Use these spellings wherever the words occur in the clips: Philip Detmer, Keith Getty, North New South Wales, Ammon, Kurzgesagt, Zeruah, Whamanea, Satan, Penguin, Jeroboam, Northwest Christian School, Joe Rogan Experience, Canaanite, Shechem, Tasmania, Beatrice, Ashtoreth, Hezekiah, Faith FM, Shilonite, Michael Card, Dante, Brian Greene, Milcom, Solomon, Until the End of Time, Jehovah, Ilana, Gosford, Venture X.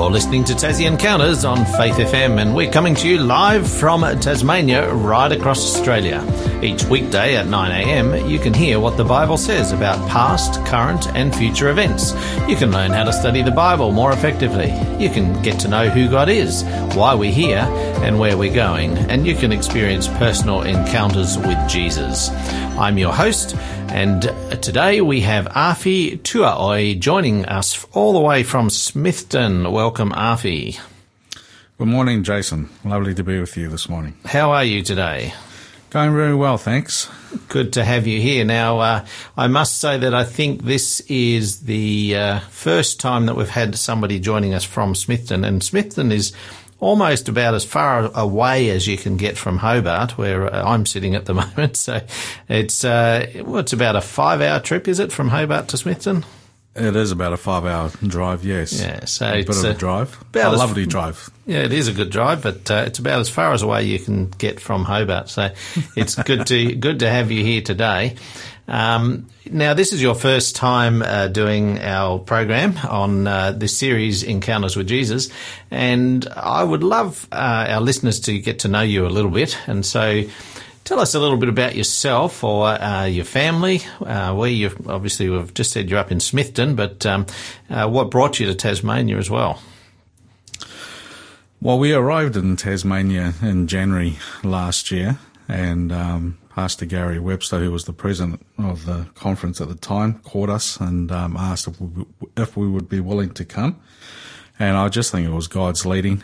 You're listening to Tassie Encounters on Faith FM, and we're coming to you live from Tasmania right across Australia. Each weekday at 9 a.m, you can hear what the Bible says about past, current and future events. You can learn how to study the Bible more effectively. You can get to know who God is, why we're here and where we're going, and you can experience personal encounters with Jesus. I'm your host, and today we have Afi Tuaoi joining us all the way from Smithton. Welcome, Afi. Good morning, Jason. Lovely to be with you this morning. How are you today? Going very well, thanks. Good to have you here. Now, I must say that I think this is the first time that we've had somebody joining us from Smithton, and Smithton is almost about as far away as you can get from Hobart, where I'm sitting at the moment. So it's about a 5-hour trip, is it, from Hobart to Smithton? It is about a 5-hour drive, yes. Yeah, so it's a lovely drive. Yeah, it is a good drive, but it's about as far as away you can get from Hobart. So it's good to have you here today. Now, this is your first time doing our program on this series, Encounters with Jesus, and I would love our listeners to get to know you a little bit. And so tell us a little bit about yourself or your family. We've just said you're up in Smithton, but what brought you to Tasmania as well? Well, we arrived in Tasmania in January last year, and Pastor Gary Webster, who was the president of the conference at the time, called us and asked if we would be willing to come. And I just think it was God's leading.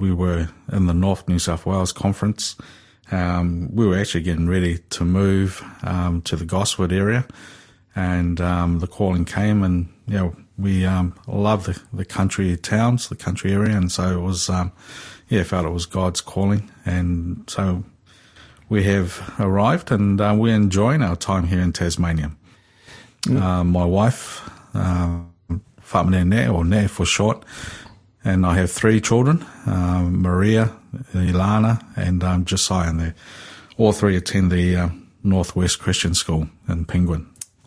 We were in the North New South Wales conference. We were actually getting ready to move to the Gosford area, and the calling came, and you know, we love the country towns, the country area, and so it was, felt it was God's calling, and so we have arrived, and we're enjoying our time here in Tasmania. Mm. My wife, Whamanea, or Nae for short, and I have three children, Maria, Ilana, and Josiah, and they all three attend the Northwest Christian School in Penguin.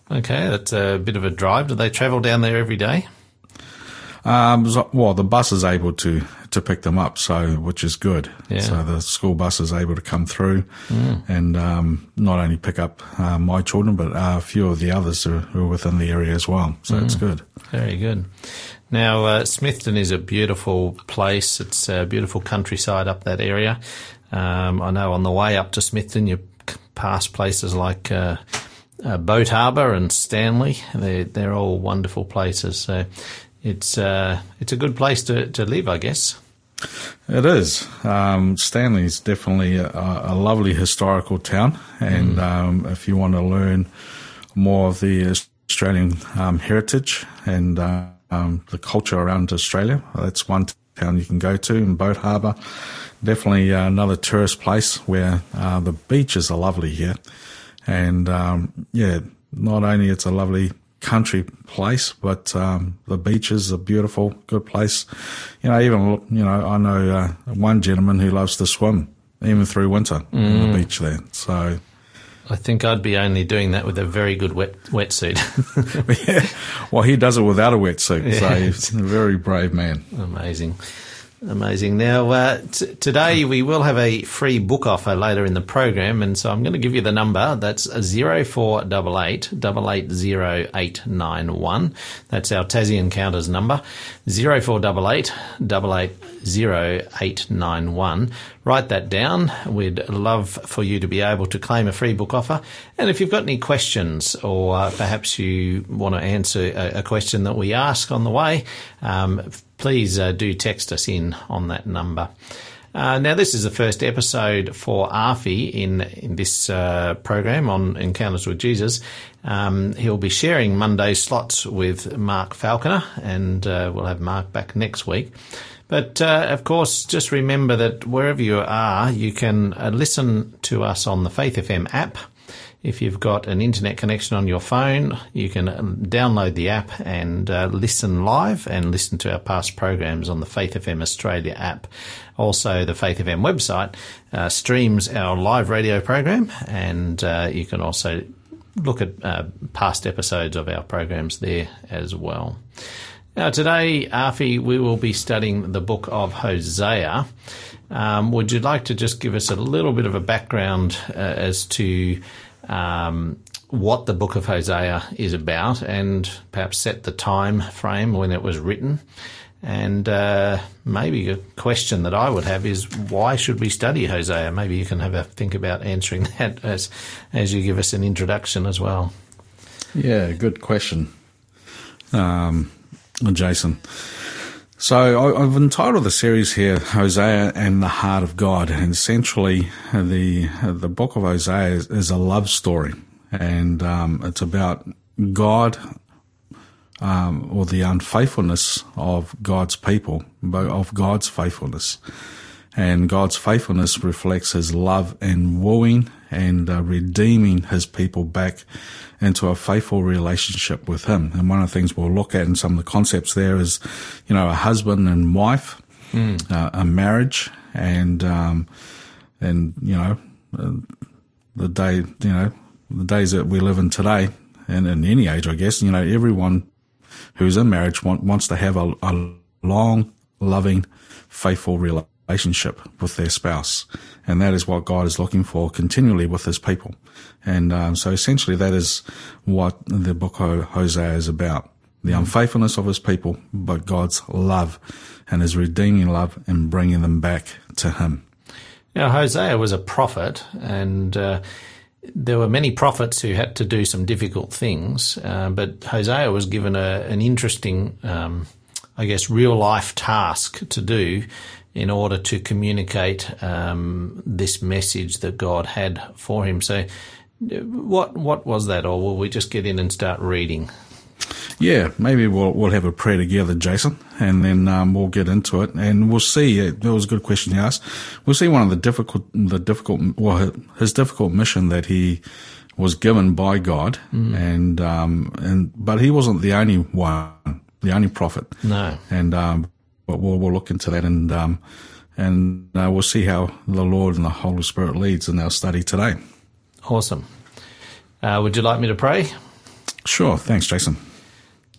Okay, that's a bit of a drive. Do they travel down there every day? Well, the bus is able to pick them up, so which is good. Yeah. So the school bus is able to come through and not only pick up my children, but a few of the others who are within the area as well. So it's good. Very good. Now, Smithton is a beautiful place. It's a beautiful countryside up that area. I know on the way up to Smithton, you pass places like Boat Harbour and Stanley. They're all wonderful places. So it's a good place to live, I guess. It is. Stanley's definitely a lovely historical town, and if you want to learn more of the Australian heritage and the culture around Australia, that's one town you can go to in Boat Harbour. Definitely another tourist place where the beaches are lovely here, and not only it's a lovely country place, but the beaches are beautiful, good place. I know one gentleman who loves to swim even through winter on the beach there. So I think I'd be only doing that with a very good wetsuit. Yeah. Well, he does it without a wetsuit, so he's a very brave man. Amazing. Now, today we will have a free book offer later in the program, and so I'm going to give you the number. That's 0488 880891. That's our Tassie Encounters number, 0488 880891. Write that down. We'd love for you to be able to claim a free book offer. And if you've got any questions, or perhaps you want to answer a question that we ask on the way, please do text us in on that number. Now, this is the first episode for Afi in this program on Encounters with Jesus. He'll be sharing Monday slots with Mark Falconer, and we'll have Mark back next week. But, of course, just remember that wherever you are, you can listen to us on the Faith FM app. If you've got an internet connection on your phone, you can download the app and listen live and listen to our past programs on the Faith FM Australia app. Also, the Faith FM website streams our live radio program, and you can also look at past episodes of our programs there as well. Now today, Afi, we will be studying the book of Hosea. Would you like to just give us a little bit of a background as to what the book of Hosea is about, and perhaps set the time frame when it was written? And maybe a question that I would have is, why should we study Hosea? Maybe you can have a think about answering that as you give us an introduction as well. Yeah, good question, Jason. So I've entitled the series here, Hosea and the Heart of God. And essentially, the book of Hosea is a love story. And it's about God, or the unfaithfulness of God's people, of God's faithfulness. And God's faithfulness reflects his love in wooing and redeeming his people back into a faithful relationship with him. And one of the things we'll look at in some of the concepts there is, you know, a husband and wife, a marriage, and you know, the days that we live in today, and in any age, I guess, you know, everyone who's in marriage wants to have a long, loving, faithful relationship with their spouse, and that is what God is looking for continually with his people. And so essentially that is what the book of Hosea is about, the unfaithfulness of his people, but God's love and his redeeming love and bringing them back to him. Now, Hosea was a prophet, and there were many prophets who had to do some difficult things, but Hosea was given an interesting, real-life task to do in order to communicate this message that God had for him. So what was that, or will we just get in and start reading? Yeah, maybe we'll have a prayer together, Jason, and then we'll get into it. And we'll see, it was a good question you asked, we'll see one of his difficult mission that he was given by God. But he wasn't the only one, the only prophet. No. And but we'll look into that, and we'll see how the Lord and the Holy Spirit leads in our study today. Awesome. Would you like me to pray? Sure. Thanks, Jason.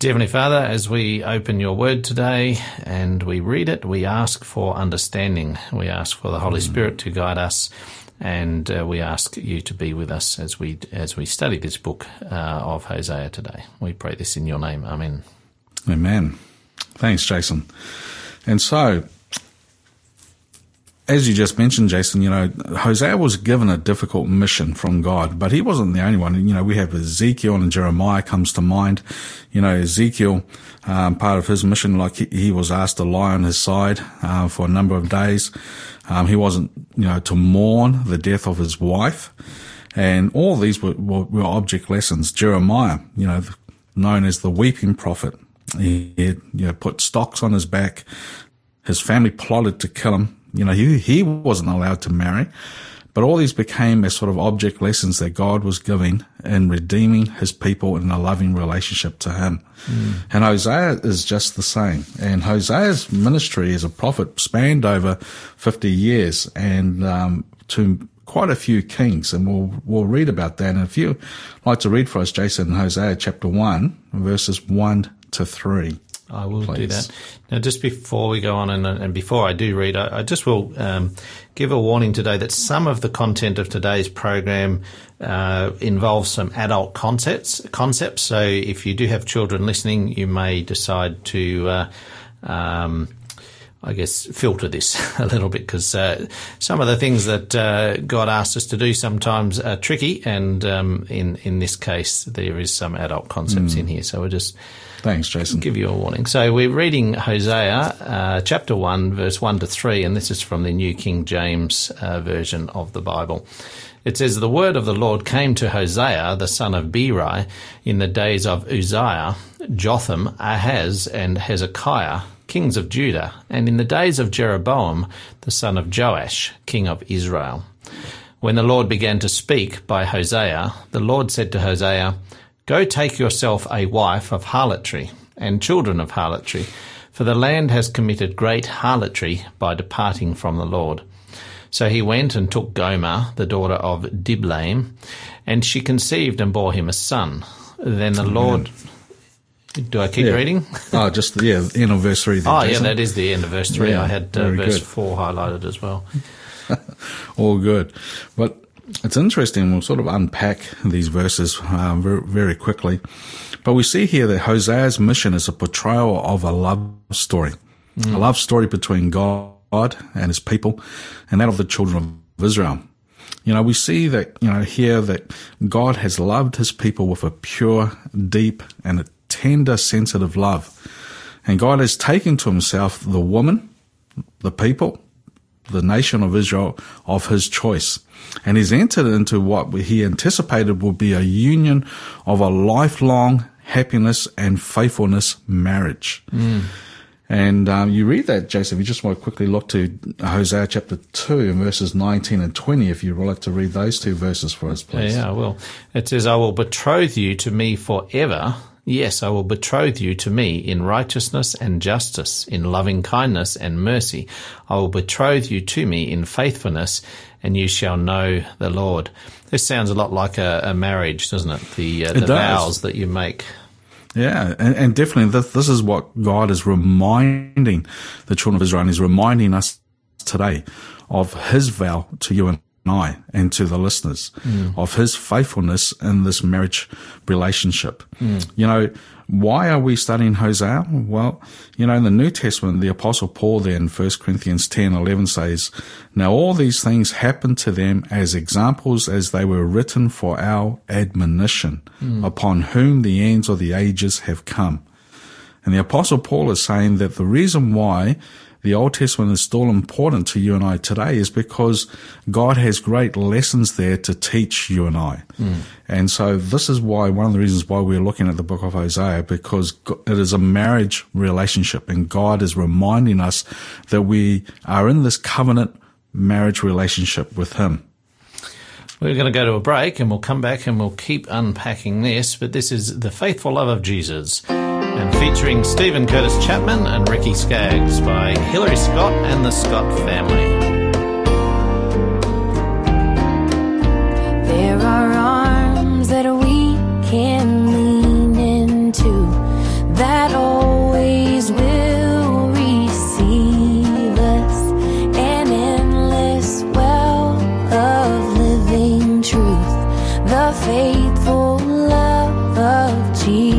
Dear Heavenly Father, as we open your word today and we read it, we ask for understanding. We ask for the Holy Spirit to guide us, and we ask you to be with us as we study this book of Hosea today. We pray this in your name. Amen. Amen. Thanks, Jason. And so, as you just mentioned, Jason, you know, Hosea was given a difficult mission from God, but he wasn't the only one. You know, we have Ezekiel, and Jeremiah comes to mind. You know, Ezekiel, part of his mission, like he was asked to lie on his side for a number of days. He wasn't, you know, to mourn the death of his wife. And all these were object lessons. Jeremiah, you know, known as the weeping prophet. He had, you know, put stocks on his back. His family plotted to kill him. You know, he wasn't allowed to marry. But all these became as sort of object lessons that God was giving in redeeming his people in a loving relationship to him. And Hosea is just the same. And Hosea's ministry as a prophet spanned over 50 years and to quite a few kings, and we'll read about that. And if you like to read for us, Jason, Hosea chapter 1, verses 1 to 3. I will do that. Now, just before we go on and before I do read, I just will give a warning today that some of the content of today's program involves some adult concepts. So if you do have children listening, you may decide to filter this a little bit, because some of the things that God asks us to do sometimes are tricky, and in this case, there is some adult concepts in here. So we'll just thanks, Jason. Give you a warning. So we're reading Hosea chapter 1, verse 1 to 3, and this is from the New King James Version of the Bible. It says, "The word of the Lord came to Hosea, the son of Beeri, in the days of Uzziah, Jotham, Ahaz, and Hezekiah, kings of Judah, and in the days of Jeroboam, the son of Joash, king of Israel. When the Lord began to speak by Hosea, the Lord said to Hosea, 'Go take yourself a wife of harlotry and children of harlotry, for the land has committed great harlotry by departing from the Lord.' So he went and took Gomer, the daughter of Diblaim, and she conceived and bore him a son. Then the Lord..." Do I keep reading? Oh, just the end of verse 3. Then, that is the end of verse 3. Yeah, I had verse 4 highlighted as well. All good. But it's interesting. We'll sort of unpack these verses very, very quickly. But we see here that Hosea's mission is a portrayal of a love story, a love story between God and his people and that of the children of Israel. You know, we see that, you know, here that God has loved his people with a pure, deep, and a tender, sensitive love. And God has taken to himself the woman, the people, the nation of Israel of his choice. And he's entered into what he anticipated would be a union of a lifelong happiness and faithfulness marriage. Mm. And you read that, Joseph, you just want to quickly look to Hosea chapter 2 and verses 19 and 20, if you would like to read those two verses for us, please. Yeah, I will. It says, I will betroth you to me forever. Yes, I will betroth you to me in righteousness and justice, in loving kindness and mercy. I will betroth you to me in faithfulness, and you shall know the Lord. This sounds a lot like a marriage, doesn't it? The vows that you make. Yeah, and definitely this is what God is reminding the children of Israel, and he's reminding us today of his vow to you and I and to the listeners, of his faithfulness in this marriage relationship. You know, why are we studying Hosea? Well, you know, in the New Testament, the Apostle Paul there in 1 Corinthians 10:11 says, now all these things happened to them as examples, as they were written for our admonition, upon whom the ends of the ages have come. And the Apostle Paul is saying that the reason why the Old Testament is still important to you and I today is because God has great lessons there to teach you and I. And so this is why, one of the reasons why we're looking at the book of Hosea, because it is a marriage relationship, and God is reminding us that we are in this covenant marriage relationship with him. We're going to go to a break, and we'll come back and we'll keep unpacking this, but this is The Faithful Love of Jesus, and featuring Stephen Curtis Chapman and Ricky Skaggs by Hilary Scott and the Scott Family. There are arms that we can lean into, that always will receive us, an endless well of living truth, the faithful love of Jesus.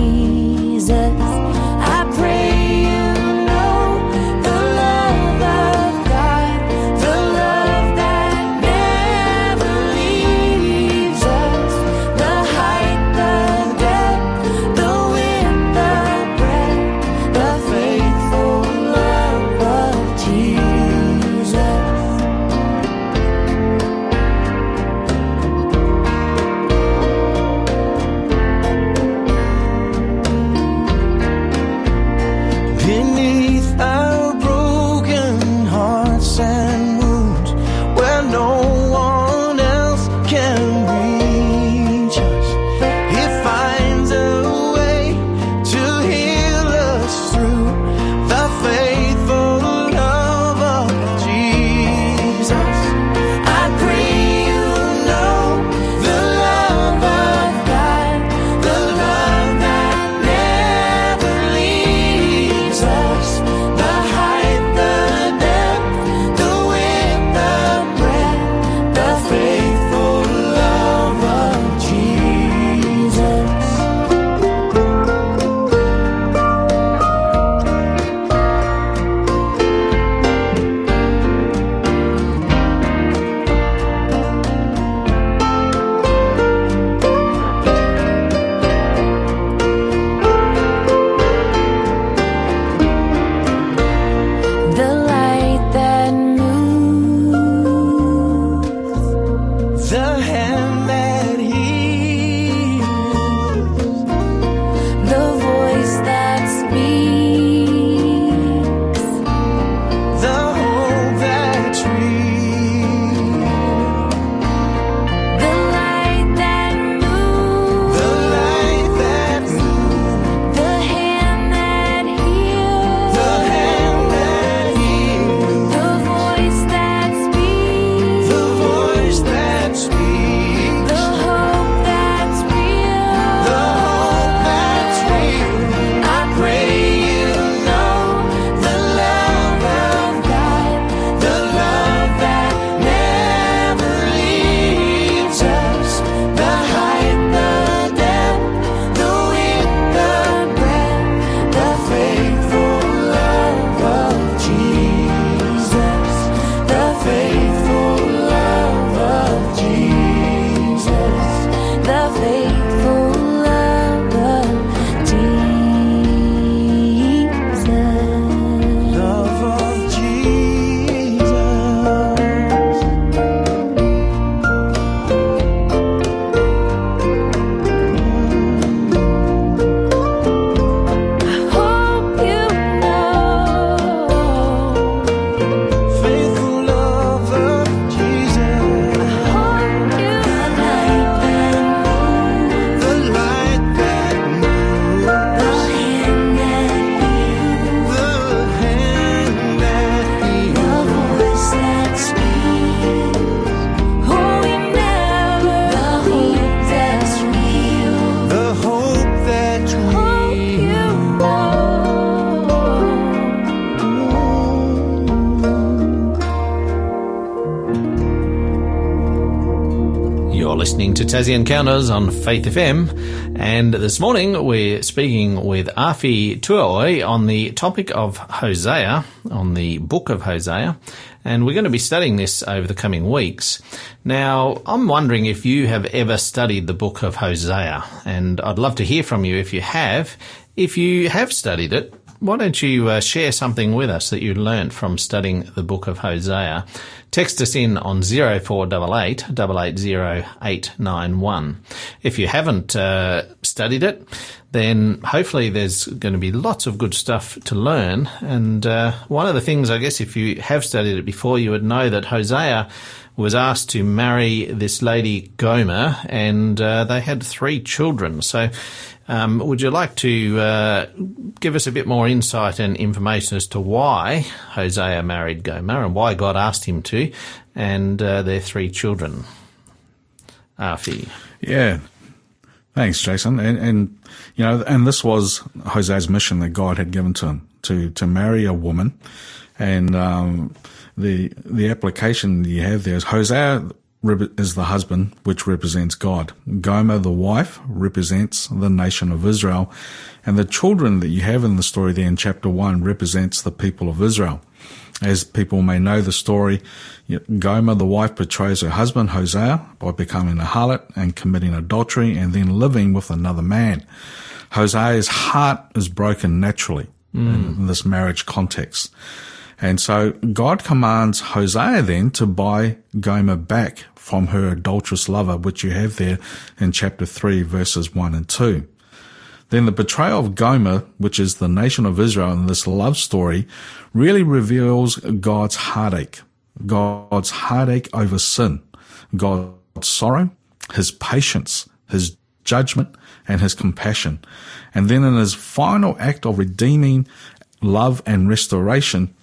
listening to Tassie Encounters on Faith FM, and this morning we're speaking with Afi Tuaoi on the topic of Hosea, on the book of Hosea, and we're going to be studying this over the coming weeks. Now, I'm wondering if you have ever studied the book of Hosea, and I'd love to hear from you if you have. If you have studied it, why don't you share something with us that you learnt from studying the book of Hosea? Text us in on 0488 880 891. If you haven't studied it, then hopefully there's going to be lots of good stuff to learn. And one of the things, I guess, if you have studied it before, you would know that Hosea was asked to marry this lady Gomer, and they had 3 children. So would you like to give us a bit more insight and information as to why Hosea married Gomer and why God asked him to, and their 3 children? Afi. Yeah. Thanks, Jason. And you know, and this was Hosea's mission that God had given to him, to marry a woman. And the application you have there is Hosea is the husband, which represents God. Gomer, the wife, represents the nation of Israel. And the children that you have in the story there in chapter 1 represents the people of Israel. As people may know the story, Gomer, the wife, betrays her husband, Hosea, by becoming a harlot and committing adultery and then living with another man. Hosea's heart is broken naturally in this marriage context. And so God commands Hosea then to buy Gomer back from her adulterous lover, which you have there in chapter 3, verses 1 and 2. Then the betrayal of Gomer, which is the nation of Israel in this love story, really reveals God's heartache over sin, God's sorrow, his patience, his judgment, and his compassion. And then in his final act of redeeming love and restoration,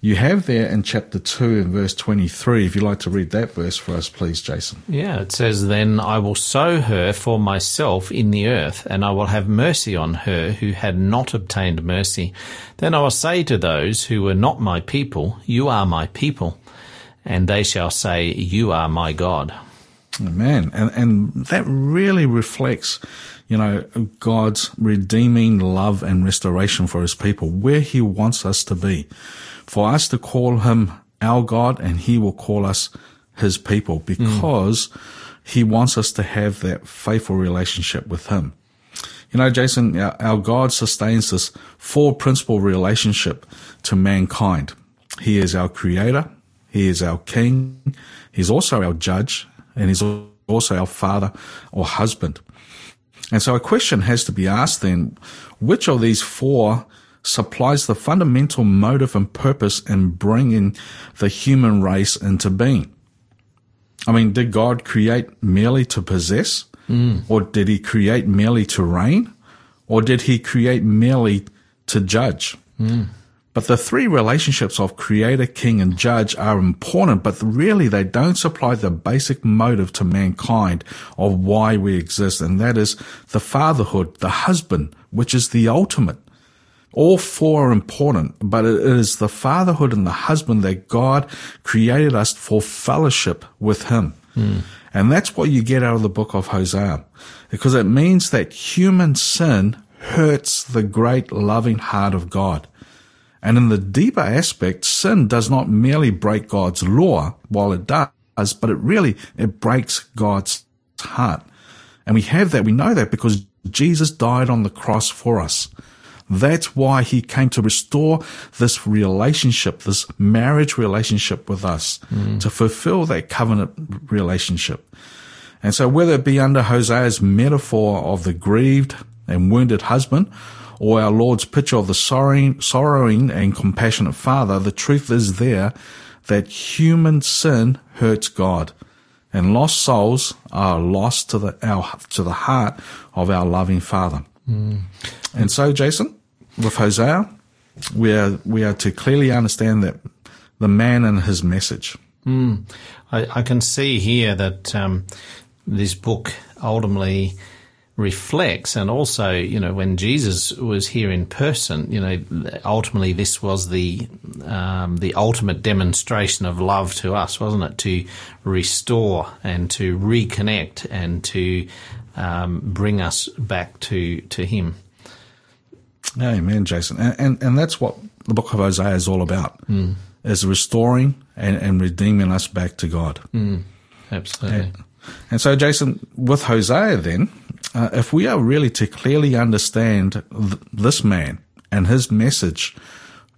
you have there in chapter 2 and verse 23, if you'd like to read that verse for us, please, Jason. Yeah, it says, "Then I will sow her for myself in the earth, and I will have mercy on her who had not obtained mercy. Then I will say to those who were not my people, you are my people, and they shall say, you are my God." Amen. And that really reflects, you know, God's redeeming love and restoration for his people, where he wants us to be, for us to call him our God and he will call us his people, because he wants us to have that faithful relationship with him. You know, Jason, our God sustains this 4-principle relationship to mankind. He is our creator. He is our king. He's also our judge. And he's also our father or husband. And so a question has to be asked then, which of these 4 supplies the fundamental motive and purpose in bringing the human race into being? I mean, did God create merely to possess? Or did he create merely to reign? Or did he create merely to judge? But the 3 relationships of creator, king, and judge are important, but really they don't supply the basic motive to mankind of why we exist, and that is the fatherhood, the husband, which is the ultimate. All 4 are important, but it is the fatherhood and the husband that God created us for fellowship with him. And that's what you get out of the book of Hosea, because it means that human sin hurts the great loving heart of God. And in the deeper aspect, sin does not merely break God's law, while it does, but it breaks God's heart. And we know that because Jesus died on the cross for us. That's why he came to restore this relationship, this marriage relationship with us, to fulfill that covenant relationship. And so whether it be under Hosea's metaphor of the grieved and wounded husband, or our Lord's picture of the sorrowing and compassionate Father, the truth is there that human sin hurts God, and lost souls are lost to the heart of our loving Father. And so, Jason, with Hosea, we are to clearly understand that the man and his message. I can see here that this book ultimately reflects. And also, you know, when Jesus was here in person, you know, ultimately this was the ultimate demonstration of love to us, wasn't it? To restore and to reconnect and to bring us back to Him. Amen, Jason. And that's what the book of Hosea is all about, is restoring and redeeming us back to God. Mm, absolutely. And so, Jason, with Hosea then, if we are really to clearly understand this man and his message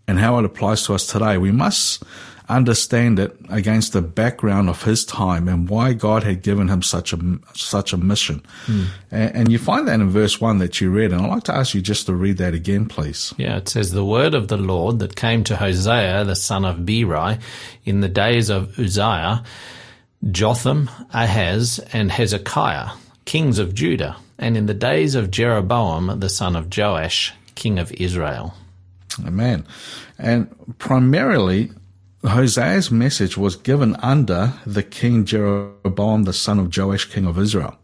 and how it applies to us today, we must understand it against the background of his time and why God had given him such a mission. Mm. And you find that in verse 1 that you read, and I'd like to ask you just to read that again, please. Yeah, it says, "The word of the Lord that came to Hosea, the son of Beeri, in the days of Uzziah, Jotham, Ahaz, and Hezekiah, kings of Judah, and in the days of Jeroboam, the son of Joash, king of Israel." Amen. And primarily, Hosea's message was given under the king Jeroboam, the son of Joash, king of Israel.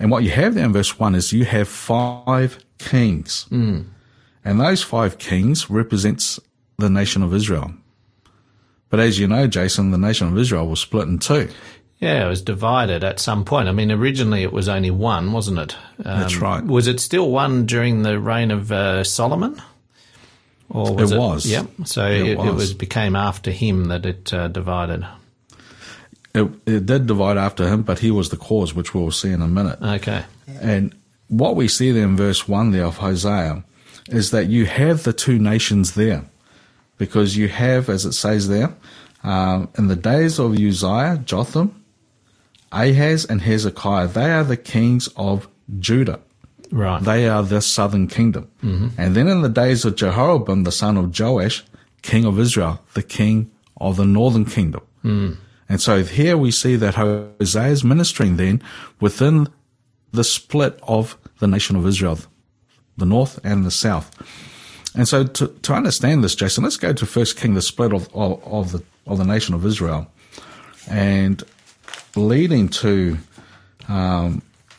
And what you have there in verse 1 is you have 5 kings. Mm. And those 5 kings represents the nation of Israel. But as you know, Jason, the nation of Israel was split in 2. Yeah, it was divided at some point. I mean, originally it was only 1, wasn't it? That's right. Was it still 1 during the reign of Solomon? Or was it was. Yeah, so it became after him that it divided. It did divide after him, but he was the cause, which we'll see in a minute. Okay. And what we see there in verse 1 there of Hosea is that you have the 2 nations there, because you have, as it says there, in the days of Uzziah, Jotham, Ahaz, and Hezekiah, they are the kings of Judah. Right. They are the southern kingdom. Mm-hmm. And then in the days of Jeroboam, the son of Joash, king of Israel, the king of the northern kingdom. Mm. And so here we see that Hosea is ministering then within the split of the nation of Israel, the north and the south. And so to understand this, Jason, let's go to First King, the split of the nation of Israel, and leading to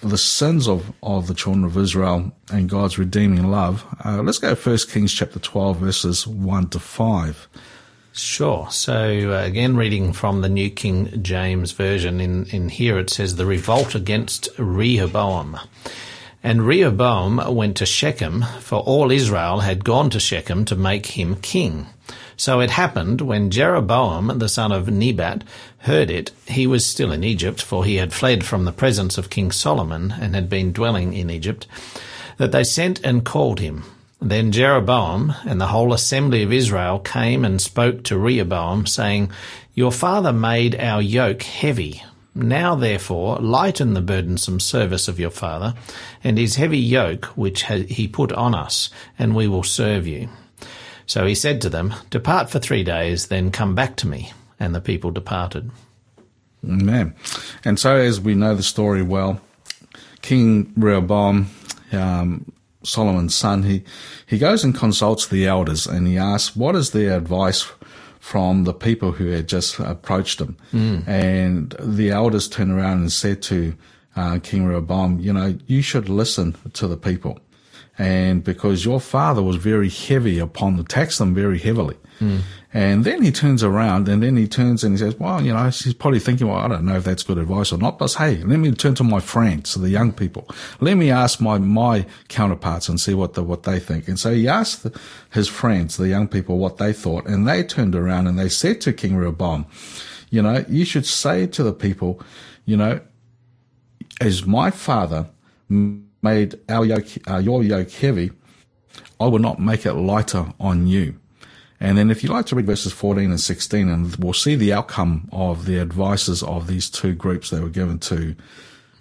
the sins of the children of Israel and God's redeeming love. Let's go to 1 Kings chapter 12, verses 1 to 5. Sure. So again, reading from the New King James Version, in here it says, "The revolt against Rehoboam. And Rehoboam went to Shechem, for all Israel had gone to Shechem to make him king. So it happened, when Jeroboam, the son of Nebat, heard it, he was still in Egypt, for he had fled from the presence of King Solomon and had been dwelling in Egypt, that they sent and called him. Then Jeroboam and the whole assembly of Israel came and spoke to Rehoboam, saying, 'Your father made our yoke heavy. Now, therefore, lighten the burdensome service of your father and his heavy yoke which he put on us, and we will serve you.' So he said to them, 'Depart for 3 days, then come back to me.' And the people departed." Amen. And so, as we know the story well, King Rehoboam, Solomon's son, he goes and consults the elders, and he asks, what is their advice from the people who had just approached him? Mm. And the elders turned around and said to King Rehoboam, you know, you should listen to the people. And because your father was very heavy upon them, taxed them very heavily. Mm. And then he turns around and he says, well, you know, he's probably thinking, well, I don't know if that's good advice or not, but hey, let me turn to my friends, the young people. Let me ask my counterparts and see what they think. And so he asked his friends, the young people, what they thought. And they turned around and they said to King Rehoboam, you know, you should say to the people, you know, as my father made our yoke, your yoke heavy, I will not make it lighter on you. And then if you like to read verses 14 and 16, and we'll see the outcome of the advices of these 2 groups that were given to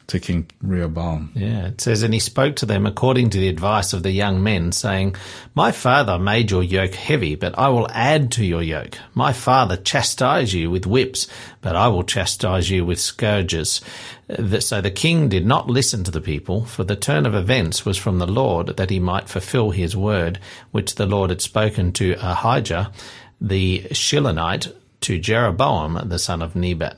King Rehoboam. Yeah, it says, "And he spoke to them according to the advice of the young men, saying, 'My father made your yoke heavy, but I will add to your yoke. My father chastised you with whips, but I will chastise you with scourges.' So the king did not listen to the people, for the turn of events was from the Lord, that he might fulfill his word, which the Lord had spoken to Ahijah the Shilonite, to Jeroboam the son of Nebat.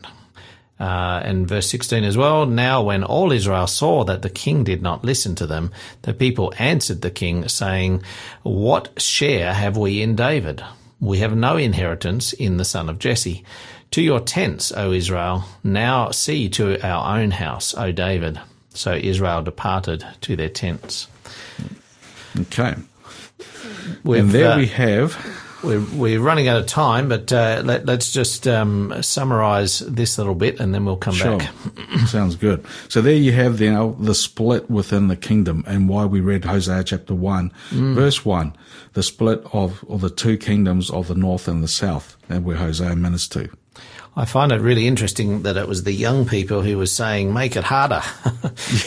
And verse 16 as well, now when all Israel saw that the king did not listen to them, the people answered the king, saying, what share have we in David? We have no inheritance in the son of Jesse. To your tents, O Israel, now see to our own house, O David. So Israel departed to their tents. Okay. And there we have... We're running out of time, but let's just summarise this little bit and then we'll come back. Sounds good. So there you have then the split within the kingdom and why we read Hosea chapter 1, verse 1, the split of the two kingdoms of the north and the south, and where Hosea ministered to. I find it really interesting that it was the young people who were saying, make it harder.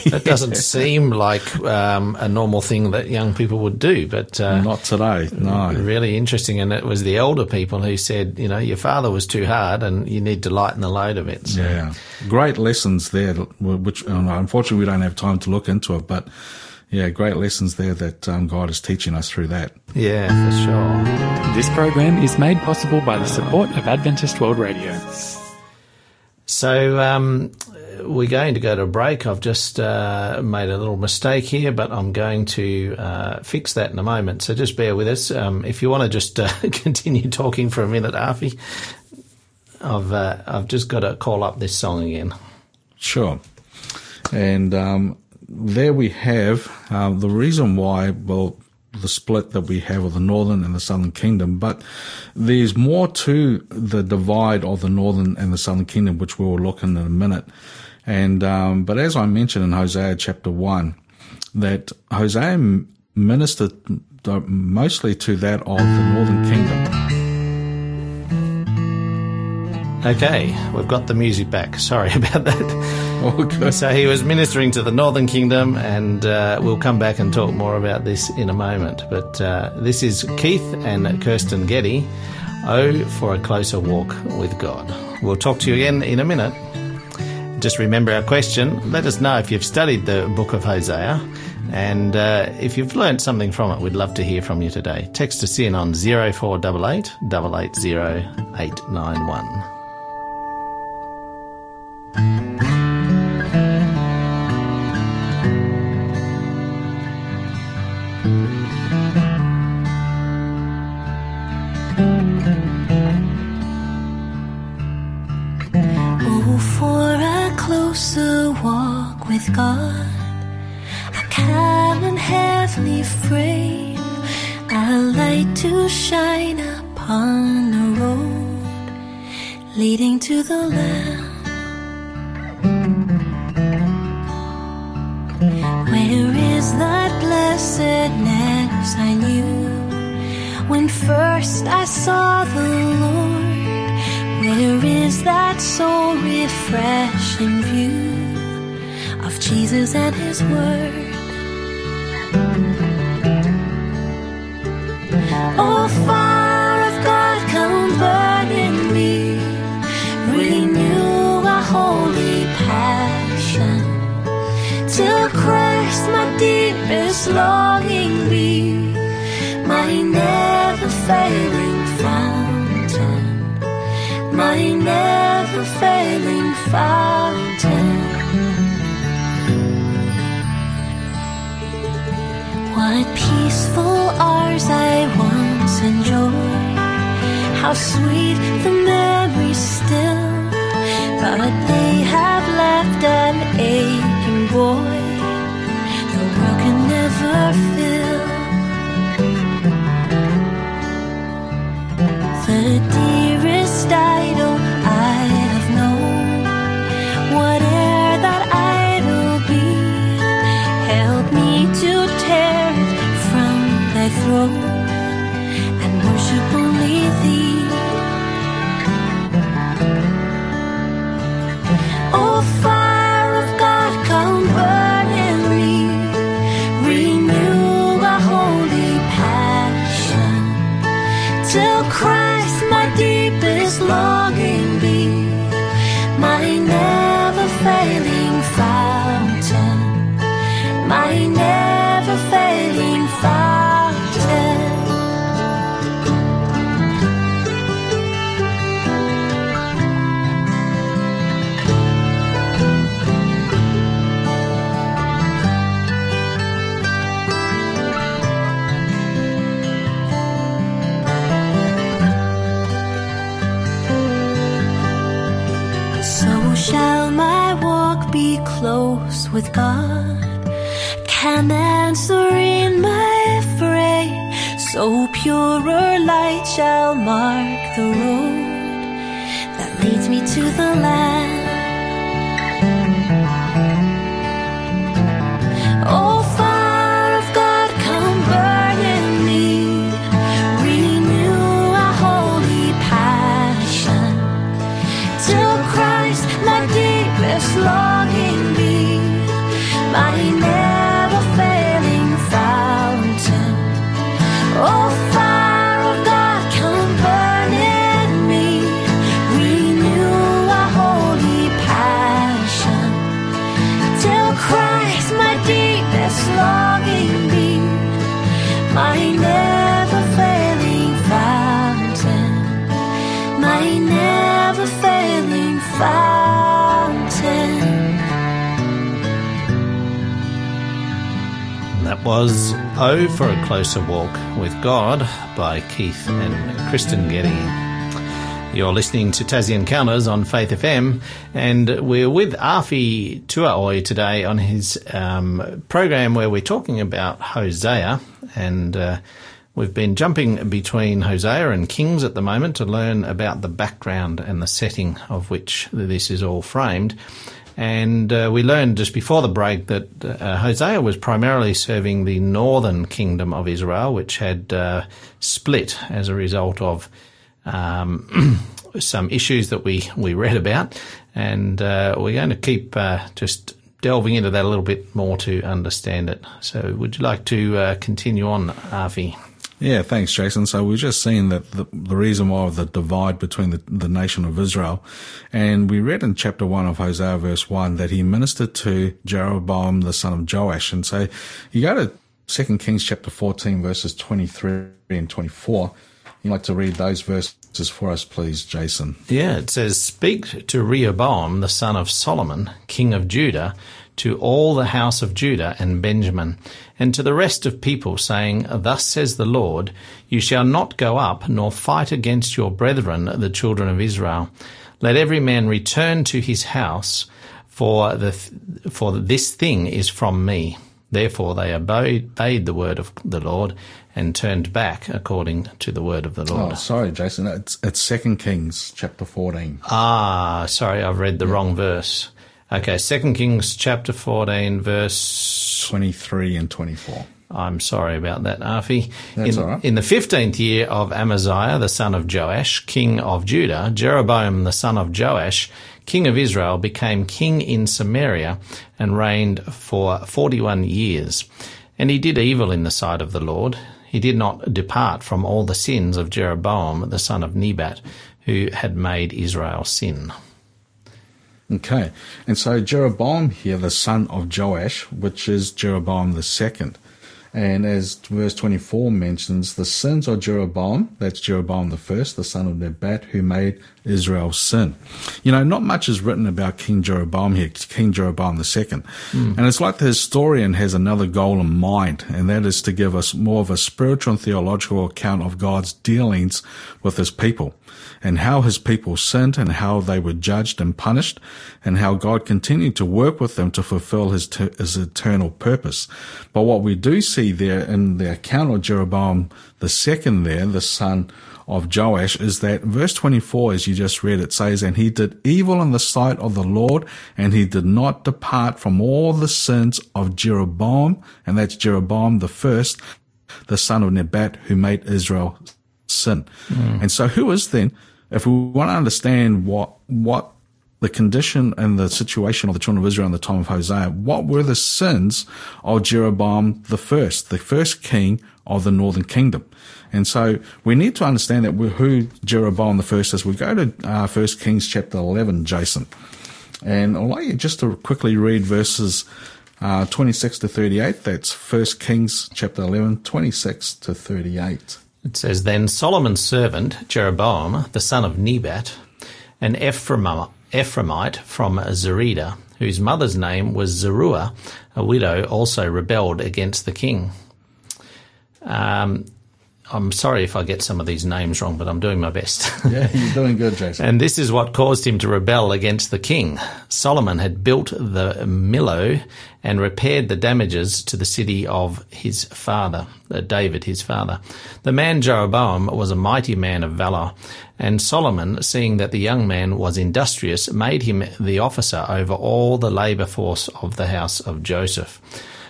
That doesn't seem like a normal thing that young people would do. But not today, no. Really interesting. And it was the elder people who said, you know, your father was too hard and you need to lighten the load of it. So. Yeah, great lessons there, which unfortunately we don't have time to look into it. But, yeah, great lessons there that God is teaching us through that. Yeah, for sure. This program is made possible by the support of Adventist World Radio. So we're going to go to a break. I've just made a little mistake here, but I'm going to fix that in a moment. So just bear with us. If you want to just continue talking for a minute, Afi, I've just got to call up this song again. Sure. And... there we have the reason why, well, the split that we have of the northern and the southern kingdom, but there's more to the divide of the northern and the southern kingdom, which we will look in a minute. And but as I mentioned in Hosea chapter 1, that Hosea ministered mostly to that of the northern kingdom. Okay, we've got the music back. Sorry about that. Okay. So he was ministering to the northern kingdom, and we'll come back and talk more about this in a moment. But this is Keith and Kirsten Getty, Oh, for a Closer Walk with God. We'll talk to you again in a minute. Just remember our question. Let us know if you've studied the book of Hosea, and if you've learned something from it, we'd love to hear from you today. Text us in on 0488 880 891. God, a calm and heavenly frame, a light to shine upon the road leading to the Lamb. Where is that blessedness I knew when first I saw the Lord? Where is that so refreshing view of Jesus and his word? Oh, fire of God, come burn in me, renew a holy passion, till Christ my deepest longing be, my never failing fountain, my never failing fountain. What peaceful hours I once enjoyed, how sweet the memories still, but they have left an aching void the world can never fill. The dearest idol I'd have known, whate'er that idol be, help me to tear throne and worship only thee. Oh, fire of God, come burn in me, renew a holy passion, till Christ my deepest longing be, my never failing fountain, my never failing fountain. Yeah. be close with God, can answer in my fray, so purer light shall mark the road that leads me to the land. Longing be my never failing fountain. Oh, fire of God, come burn in me, renew a holy passion, till Christ my deepest longing be my never failing fountain, my never failing fountain. Was O for a Closer Walk with God by Keith and Kristen Getty. You're listening to Tassie Encounters on Faith FM, and we're with Afi Tuaoi today on his program where we're talking about Hosea, and we've been jumping between Hosea and Kings at the moment to learn about the background and the setting of which this is all framed. And we learned just before the break that Hosea was primarily serving the northern kingdom of Israel, which had split as a result of some issues that we read about. And we're going to keep just delving into that a little bit more to understand it. So would you like to continue on, Afi? Yeah, thanks, Jason. So we've just seen that the reason why the divide between the nation of Israel, and we read in chapter 1 of Hosea verse 1 that he ministered to Jeroboam the son of Joash. And so you go to 2 Kings chapter 14 verses 23 and 24. You'd like to read those verses for us, please, Jason? Yeah, it says, "Speak to Rehoboam the son of Solomon, king of Judah, to all the house of Judah and Benjamin, and to the rest of people, saying, Thus says the Lord, you shall not go up nor fight against your brethren, the children of Israel. Let every man return to his house, for this thing is from me." Therefore they obeyed the word of the Lord and turned back according to the word of the Lord. Oh, sorry, Jason, it's 2 Kings chapter 14. Ah, sorry, I've read the wrong verse. Okay, 2 Kings chapter 14, verse 23 and 24. I'm sorry about that, Afi. That's all right. "In the 15th year of Amaziah, the son of Joash, king of Judah, Jeroboam, the son of Joash, king of Israel, became king in Samaria and reigned for 41 years. And he did evil in the sight of the Lord. He did not depart from all the sins of Jeroboam, the son of Nebat, who had made Israel sin." Okay, and so Jeroboam here, the son of Joash, which is Jeroboam the second, and as verse 24 mentions, the sins of Jeroboam, that's Jeroboam the first, the son of Nebat, who made Israel sin. You know, not much is written about King Jeroboam here, King Jeroboam the second, and it's like the historian has another goal in mind, and that is to give us more of a spiritual and theological account of God's dealings with his people, and how his people sinned and how they were judged and punished, and how God continued to work with them to fulfill his eternal purpose. But what we do see there in the account of Jeroboam the second there, the son of Joash, is that verse 24, as you just read, it says, "And he did evil in the sight of the Lord, and he did not depart from all the sins of Jeroboam," and that's Jeroboam the first, the son of Nebat, who made Israel sin. And so who is then, if we want to understand what the condition and the situation of the children of Israel in the time of Hosea, what were the sins of Jeroboam the first king of the northern kingdom? And so we need to understand that who Jeroboam the first is. We go to 1 Kings chapter 11, Jason. And I'll like you just to quickly read verses 26 to 38. That's 1 Kings chapter 11, 26 to 38. It says, "Then Solomon's servant, Jeroboam, the son of Nebat, an Ephraimite from Zerida, whose mother's name was Zeruah, a widow, also rebelled against the king. I'm sorry if I get some of these names wrong, but I'm doing my best. Yeah, you're doing good, Jason. And this is what caused him to rebel against the king. Solomon had built the Millo and repaired the damages to the city of his father, David, his father. The man Jeroboam was a mighty man of valour, and Solomon, seeing that the young man was industrious, made him the officer over all the labour force of the house of Joseph.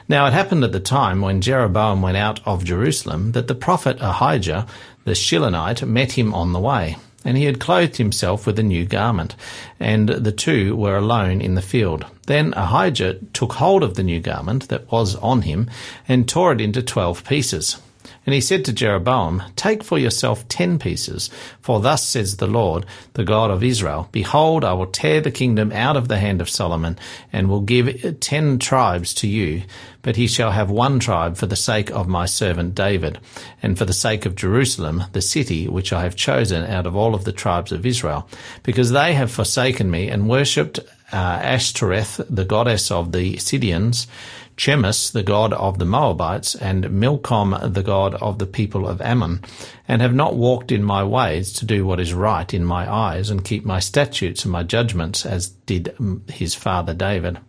Now, it happened at the time when Jeroboam went out of Jerusalem that the prophet Ahijah, the Shilonite, met him on the way, and he had clothed himself with a new garment, and the two were alone in the field. Then Ahijah took hold of the new garment that was on him and tore it into 12 pieces. And he said to Jeroboam, "Take for yourself 10 pieces, for thus says the Lord, the God of Israel, behold, I will tear the kingdom out of the hand of Solomon, and will give 10 tribes to you, but he shall have 1 tribe for the sake of my servant David, and for the sake of Jerusalem, the city which I have chosen out of all of the tribes of Israel, because they have forsaken me and worshipped Ashtoreth, the goddess of the Sidonians, Chemis, the god of the Moabites, and Milcom, the god of the people of Ammon, and have not walked in my ways to do what is right in my eyes and keep my statutes and my judgments as did his father David.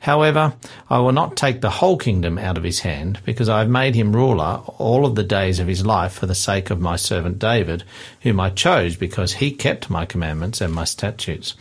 However, I will not take the whole kingdom out of his hand, because I have made him ruler all of the days of his life for the sake of my servant David, whom I chose because he kept my commandments and my statutes.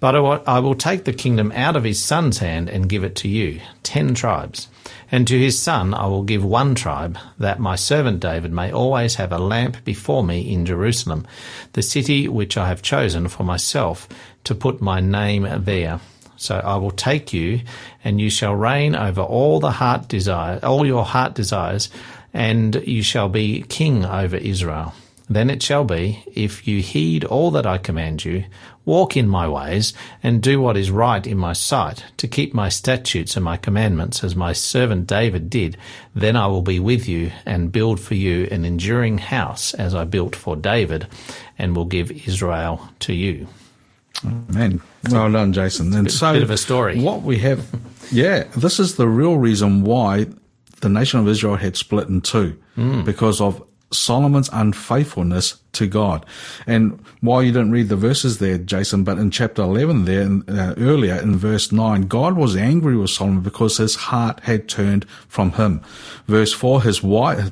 But I will take the kingdom out of his son's hand and give it to you, 10 tribes. And to his son I will give 1 tribe, that my servant David may always have a lamp before me in Jerusalem, the city which I have chosen for myself, to put my name there. So I will take you, and you shall reign over all your heart desires, and you shall be king over Israel. Then it shall be, if you heed all that I command you, walk in my ways, and do what is right in my sight, to keep my statutes and my commandments as my servant David did, then I will be with you and build for you an enduring house as I built for David, and will give Israel to you." Amen. Well done, Jason. And so, bit of a story. What we have, this is the real reason why the nation of Israel had split in two, because of Solomon's unfaithfulness to God. And while you didn't read the verses there, Jason, but in chapter 11 there, earlier in verse 9, God was angry with Solomon because his heart had turned from him. Verse 4,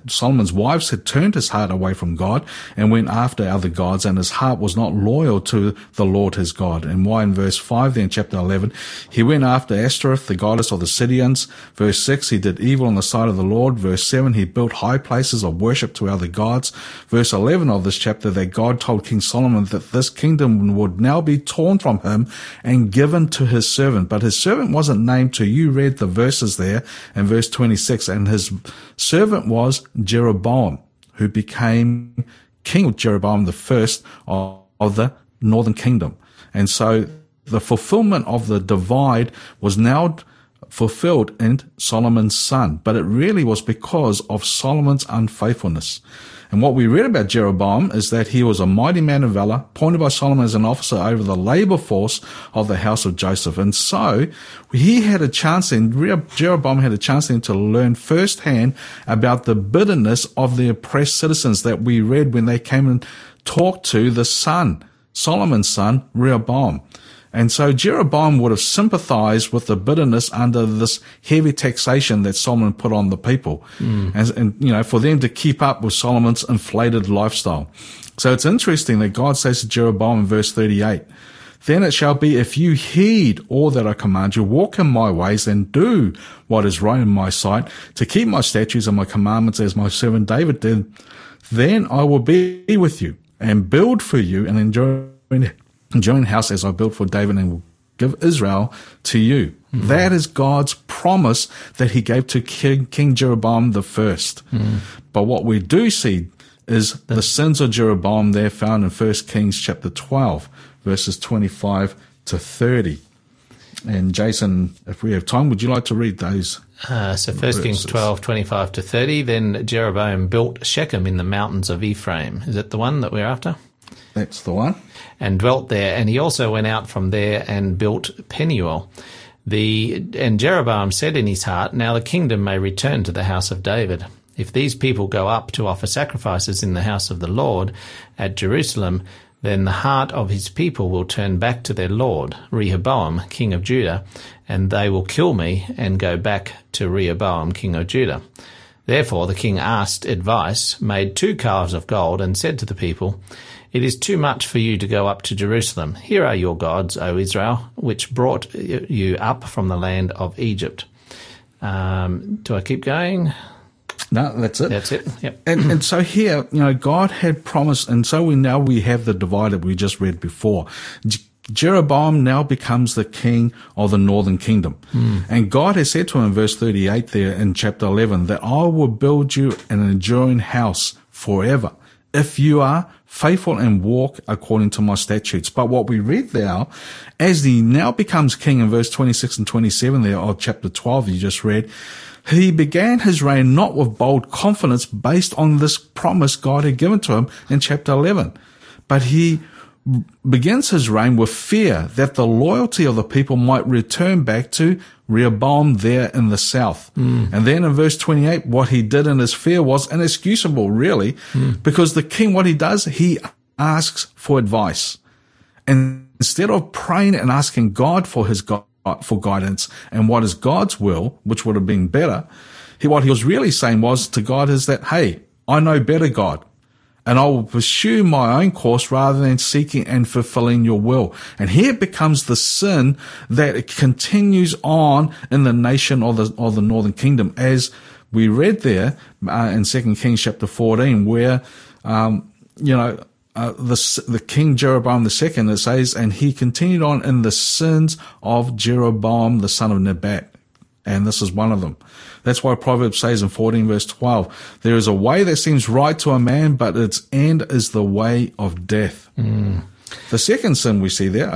Solomon's wives had turned his heart away from God and went after other gods, and his heart was not loyal to the Lord his God. And why in verse 5 there in chapter 11, he went after Ashtoreth, the goddess of the Sidonians. Verse 6, he did evil in the sight of the Lord. Verse 7, he built high places of worship to other gods. Verse 11 of this chapter, that God told King Solomon that this kingdom would now be torn from him and given to his servant. But his servant wasn't named till you read the verses there in verse 26. And his servant was Jeroboam, who became king, Jeroboam the first of the northern kingdom. And so the fulfillment of the divide was now fulfilled in Solomon's son, but it really was because of Solomon's unfaithfulness. And what we read about Jeroboam is that he was a mighty man of valor, appointed by Solomon as an officer over the labor force of the house of Joseph. And so he had a chance then, Jeroboam had a chance then to learn firsthand about the bitterness of the oppressed citizens that we read when they came and talked to the son, Solomon's son, Rehoboam. And so Jeroboam would have sympathized with the bitterness under this heavy taxation that Solomon put on the people, and for them to keep up with Solomon's inflated lifestyle. So it's interesting that God says to Jeroboam in verse 38, "Then it shall be, if you heed all that I command you, walk in my ways and do what is right in my sight, to keep my statutes and my commandments as my servant David did, then I will be with you and build for you and enjoying house as I built for David, and will give Israel to you." Mm. That is God's promise that he gave to King Jeroboam the first. Mm. But what we do see is the sins of Jeroboam there found in 1 Kings chapter 12, verses 25 to 30. And Jason, if we have time, would you like to read those? So 1 Kings 12, 25 to 30, "Then Jeroboam built Shechem in the mountains of Ephraim." Is that the one that we're after? That's the one. "And dwelt there, and he also went out from there and built Peniel. And Jeroboam said in his heart, now the kingdom may return to the house of David. If these people go up to offer sacrifices in the house of the Lord at Jerusalem, then the heart of his people will turn back to their lord, Rehoboam, king of Judah, and they will kill me and go back to Rehoboam, king of Judah. Therefore the king asked advice, made 2 calves of gold, and said to the people, It is too much for you to go up to Jerusalem. Here are your gods, O Israel, which brought you up from the land of Egypt. Do I keep going? No, that's it. That's it, yep. And so here, you know, God had promised, and so we now we have the divide that we just read before. Jeroboam now becomes the king of the northern kingdom. Mm. And God has said to him in verse 38 there in chapter 11 that I will build you an enduring house forever if you are faithful and walk according to my statutes. But what we read now, as he now becomes king in verse 26 and 27 there of chapter 12 you just read, he began his reign not with bold confidence based on this promise God had given to him in chapter 11, but he begins his reign with fear that the loyalty of the people might return back to Rehoboam there in the south. Mm. And then in verse 28, what he did in his fear was inexcusable, really, because the king, what he does, he asks for advice. And instead of praying and asking God for his for guidance and what is God's will, which would have been better, what he was really saying was to God is that, hey, I know better, God. And I will pursue my own course rather than seeking and fulfilling your will. And here becomes the sin that it continues on in the nation of the northern kingdom. As we read there in 2 Kings chapter 14, where, the king Jeroboam II, it says, and he continued on in the sins of Jeroboam, the son of Nebat. And this is one of them. That's why Proverbs says in 14 verse 12, there is a way that seems right to a man, but its end is the way of death. Mm. The second sin we see there.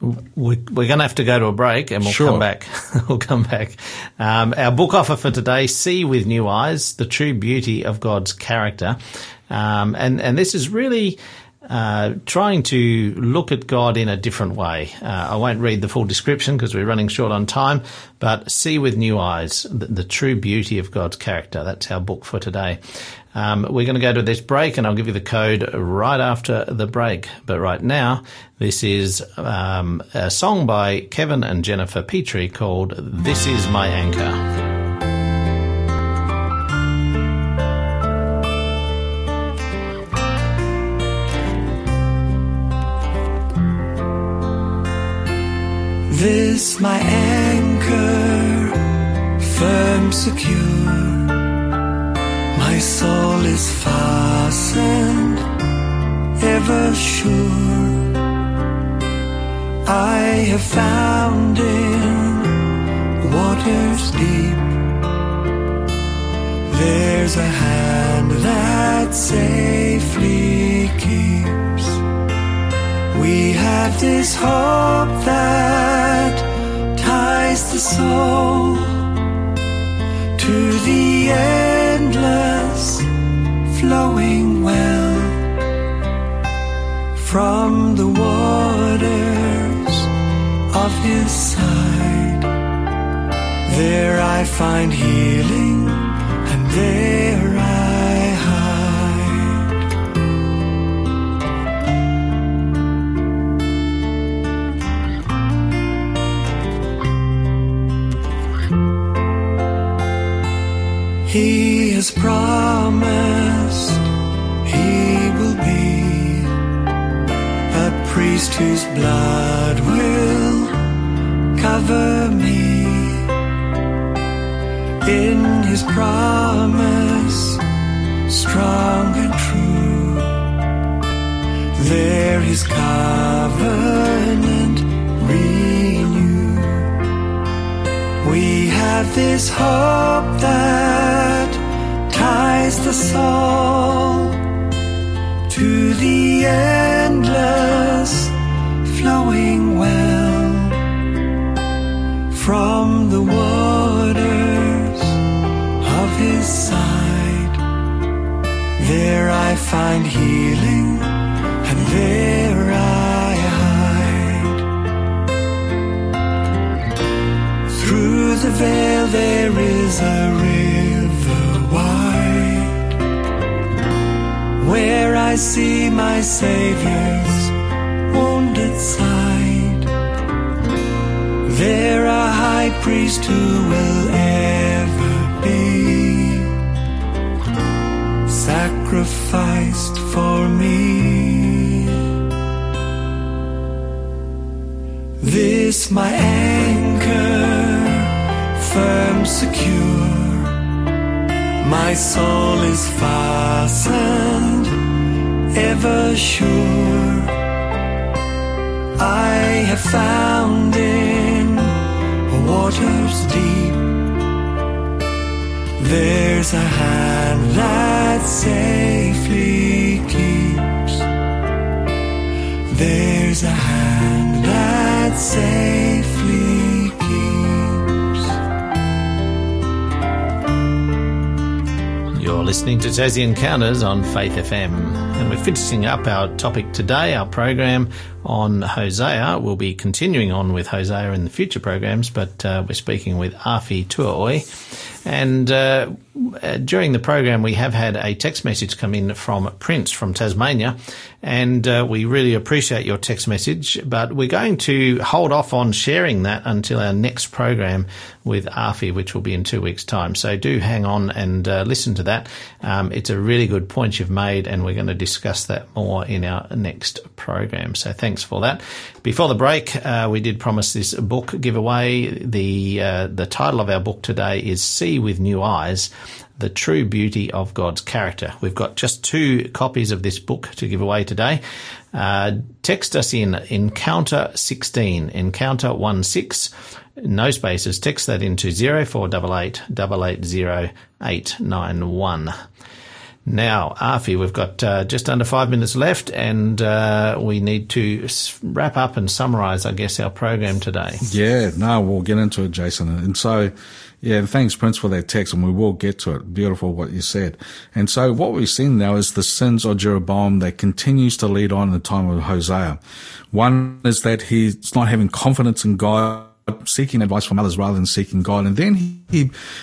We're going to have to go to a break and we'll come back. We'll come back. Our book offer for today, See With New Eyes, The True Beauty of God's Character. And this is really trying to look at God in a different way. I won't read the full description because we're running short on time, but See With New Eyes, the True Beauty of God's Character. That's our book for today. We're going to go to this break, and I'll give you the code right after the break. But right now, this is a song by Kevin and Jennifer Petrie called This Is My Anchor. This my anchor, firm, secure, my soul is fastened, ever sure. I have found in waters deep, there's a hand that safely keeps. We have this hope that ties the soul to the endless flowing well from the waters of his side. There I find healing, and there I He has promised he will be a priest whose blood will cover me. In his promise, strong and true, there his covenant renew. We have this hope that ties the soul to the endless flowing well from the waters of his side. There I find healing, and there I hide. Through the veil there is a river wide. I see my Saviour's wounded side. There a high priest who will ever be, sacrificed for me. This my anchor, firm, secure, my soul is fastened, ever sure. I have found in waters deep, there's a hand that safely keeps. There's a hand that safely keeps. You're listening to Tassie Encounters on Faith FM, and we're finishing up our topic today, our program on Hosea. We'll be continuing on with Hosea in the future programs, but we're speaking with Afi Tuaoi. And during the program, we have had a text message come in from Prince from Tasmania, and we really appreciate your text message, but we're going to hold off on sharing that until our next program with Afi, which will be in 2 weeks' time. So do hang on and listen to that. It's a really good point you've made, and we're going to discuss that more in our next program. So thanks for that. Before the break, we did promise this book giveaway. The title of our book today is See With New Eyes, The True Beauty of God's Character. We've got just 2 copies of this book to give away today. Text us in Encounter 16, Encounter 16, no spaces. Text that into 0488 880891. Now, Afi, we've got just under 5 minutes left, and we need to wrap up and summarise, I guess, our program today. Yeah, no, we'll get into it, Jason. And so, yeah, thanks, Prince, for that text, and we will get to it. Beautiful what you said. And so what we've seen now is the sins of Jeroboam that continues to lead on in the time of Hosea. One is that he's not having confidence in God, seeking advice from others rather than seeking God. And then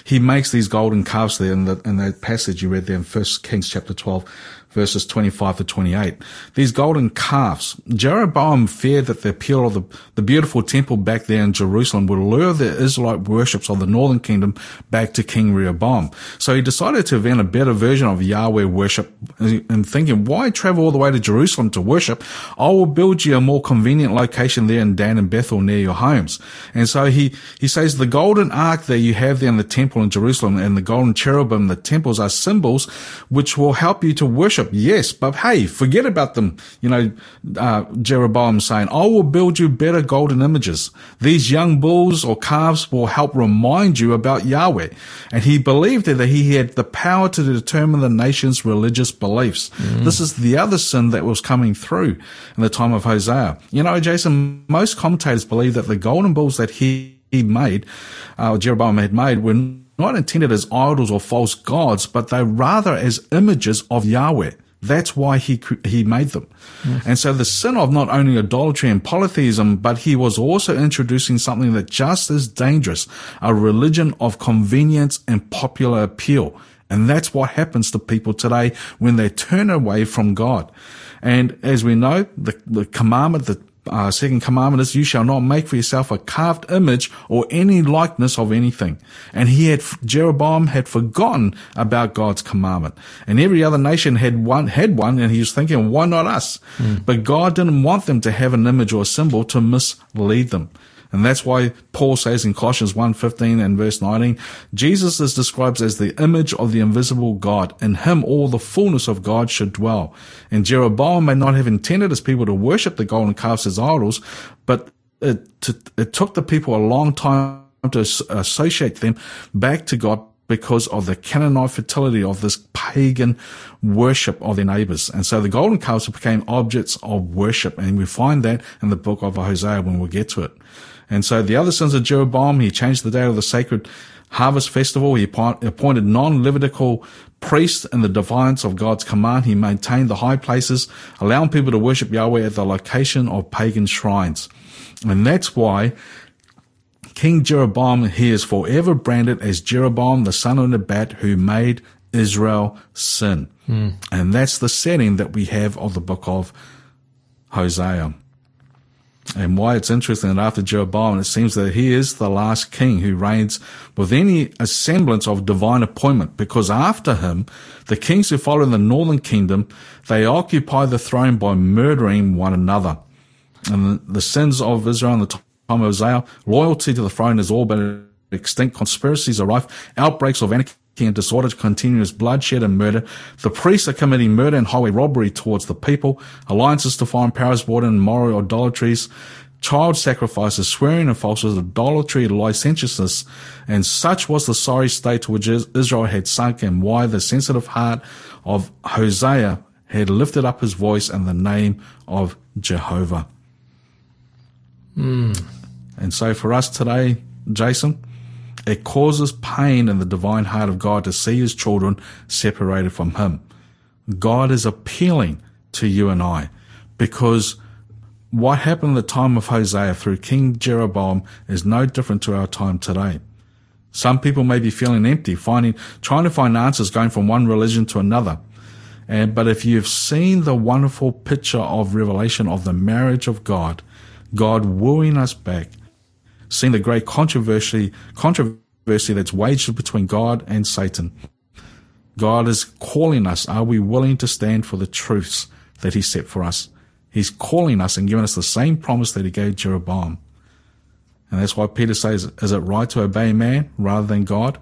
he makes these golden calves there in that passage you read there in 1 Kings chapter 12, verses 25 to 28. These golden calves, Jeroboam feared that the appeal of the beautiful temple back there in Jerusalem would lure the Israelite worships of the northern kingdom back to King Rehoboam. So he decided to invent a better version of Yahweh worship, and thinking, why travel all the way to Jerusalem to worship? I will build you a more convenient location there in Dan and Bethel near your homes. And so he says the golden ark that you have there in the temple in Jerusalem and the golden cherubim, the temples, are symbols which will help you to worship. Yes, but hey, forget about them. You know, Jeroboam saying, I will build you better golden images. These young bulls or calves will help remind you about Yahweh. And he believed that he had the power to determine the nation's religious beliefs. Mm. This is the other sin that was coming through in the time of Hosea. You know, Jason, most commentators believe that the golden bulls that he made, Jeroboam had made, were not intended as idols or false gods, but they rather as images of Yahweh. That's why he made them. Mm-hmm. And so the sin of not only idolatry and polytheism, but he was also introducing something that just as dangerous, a religion of convenience and popular appeal. And that's what happens to people today when they turn away from God. And as we know, the commandment, the second commandment is, you shall not make for yourself a carved image or any likeness of anything. And Jeroboam had forgotten about God's commandment. And every other nation had one, and he was thinking, why not us? Mm. But God didn't want them to have an image or a symbol to mislead them. And that's why Paul says in Colossians 1:15 and verse 19, Jesus is described as the image of the invisible God. In him all the fullness of God should dwell. And Jeroboam may not have intended his people to worship the golden calves as idols, but it took the people a long time to associate them back to God, because of the Canaanite fertility of this pagan worship of their neighbors. And so the golden calves became objects of worship. And we find that in the book of Hosea when we'll get to it. And so the other sons of Jeroboam, he changed the day of the sacred harvest festival. He appointed non-Levitical priests in the defiance of God's command. He maintained the high places, allowing people to worship Yahweh at the location of pagan shrines. And that's why King Jeroboam, he is forever branded as Jeroboam, the son of Nebat, who made Israel sin. And that's the setting that we have of the book of Hosea. And why it's interesting that after Jeroboam, it seems that he is the last king who reigns with any semblance of divine appointment, because after him, the kings who follow in the northern kingdom, they occupy the throne by murdering one another. And the sins of Israel in the time of Hosea, loyalty to the throne is all but extinct, conspiracies are rife, outbreaks of anarchy and disorder, continuous bloodshed and murder. The priests are committing murder and highway robbery towards the people, alliances to foreign powers brought in moral idolatries, child sacrifices, swearing and falsehood, idolatry, licentiousness, and such was the sorry state to which Israel had sunk, and why the sensitive heart of Hosea had lifted up his voice in the name of Jehovah. And so for us today, Jason, it causes pain in the divine heart of God to see his children separated from him. God is appealing to you and I, because what happened in the time of Hosea through King Jeroboam is no different to our time today. Some people may be feeling empty, trying to find answers, going from one religion to another. But if you've seen the wonderful picture of Revelation of the marriage of God wooing us back, seeing the great controversy that's waged between God and Satan, God is calling us. Are we willing to stand for the truths that he set for us? He's calling us and giving us the same promise that he gave Jeroboam. And that's why Peter says, is it right to obey man rather than God?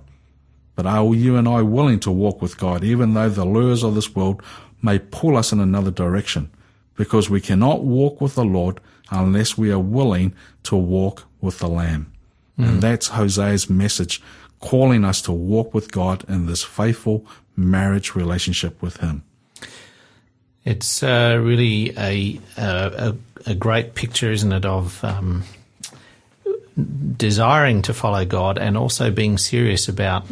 But are you and I willing to walk with God, even though the lures of this world may pull us in another direction? Because we cannot walk with the Lord unless we are willing to walk with the Lamb. And that's Hosea's message, calling us to walk with God in this faithful marriage relationship with him. It's really a great picture, isn't it, of desiring to follow God and also being serious about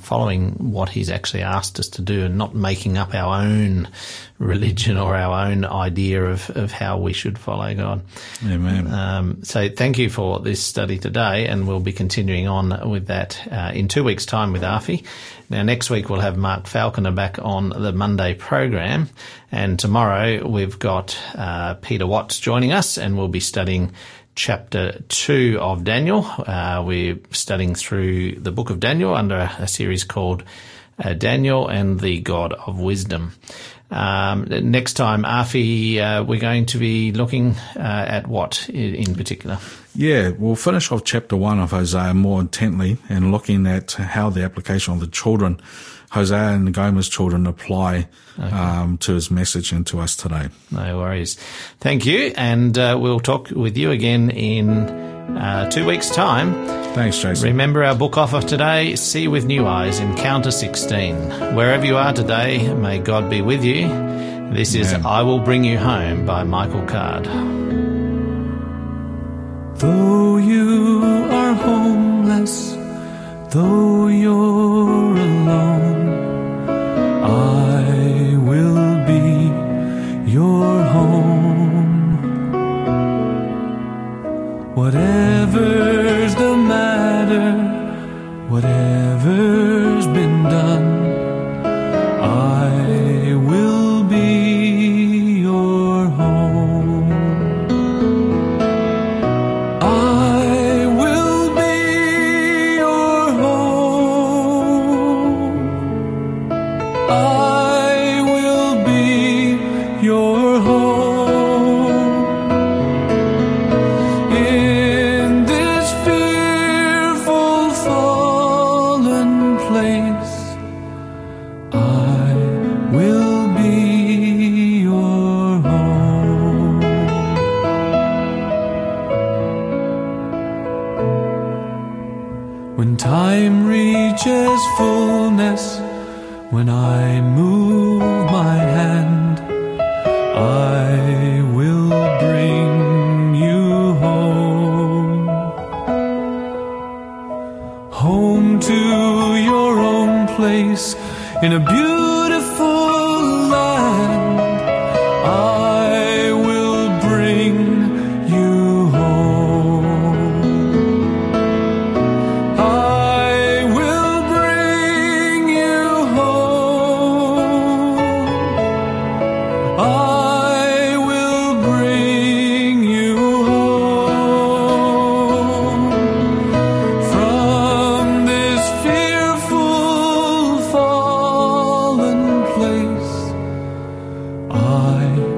following what he's actually asked us to do, and not making up our own religion or our own idea of how we should follow God. Amen. So thank you for this study today, and we'll be continuing on with that in 2 weeks' time with Afi. Now, next week we'll have Mark Falconer back on the Monday program, and tomorrow we've got Peter Watts joining us, and we'll be studying Chapter 2 of Daniel. We're studying through the book of Daniel under a series called Daniel and the God of Wisdom. Next time, Afi, we're going to be looking at what in particular? Yeah, we'll finish off Chapter 1 of Hosea more intently, and looking at how the application of the children, Hosea and Gomer's children, apply to his message and to us today. No worries. Thank you, and we'll talk with you again in 2 weeks' time. Thanks, Jason. Remember our book offer today, See with New Eyes, Encounter 16. Wherever you are today, may God be with you. This is I Will Bring You Home by Michael Card. Though you are homeless, though you're alone, I will be your home. Whatever's the matter, whatever's been done, I will be your home. I will be your home. I will be your home. In this fearful fallen place, I will be your home. When time reaches fullness, when I move my hand, I will bring you home. Home to your own place in a beautiful land. I will bring you home. I will bring you home. high.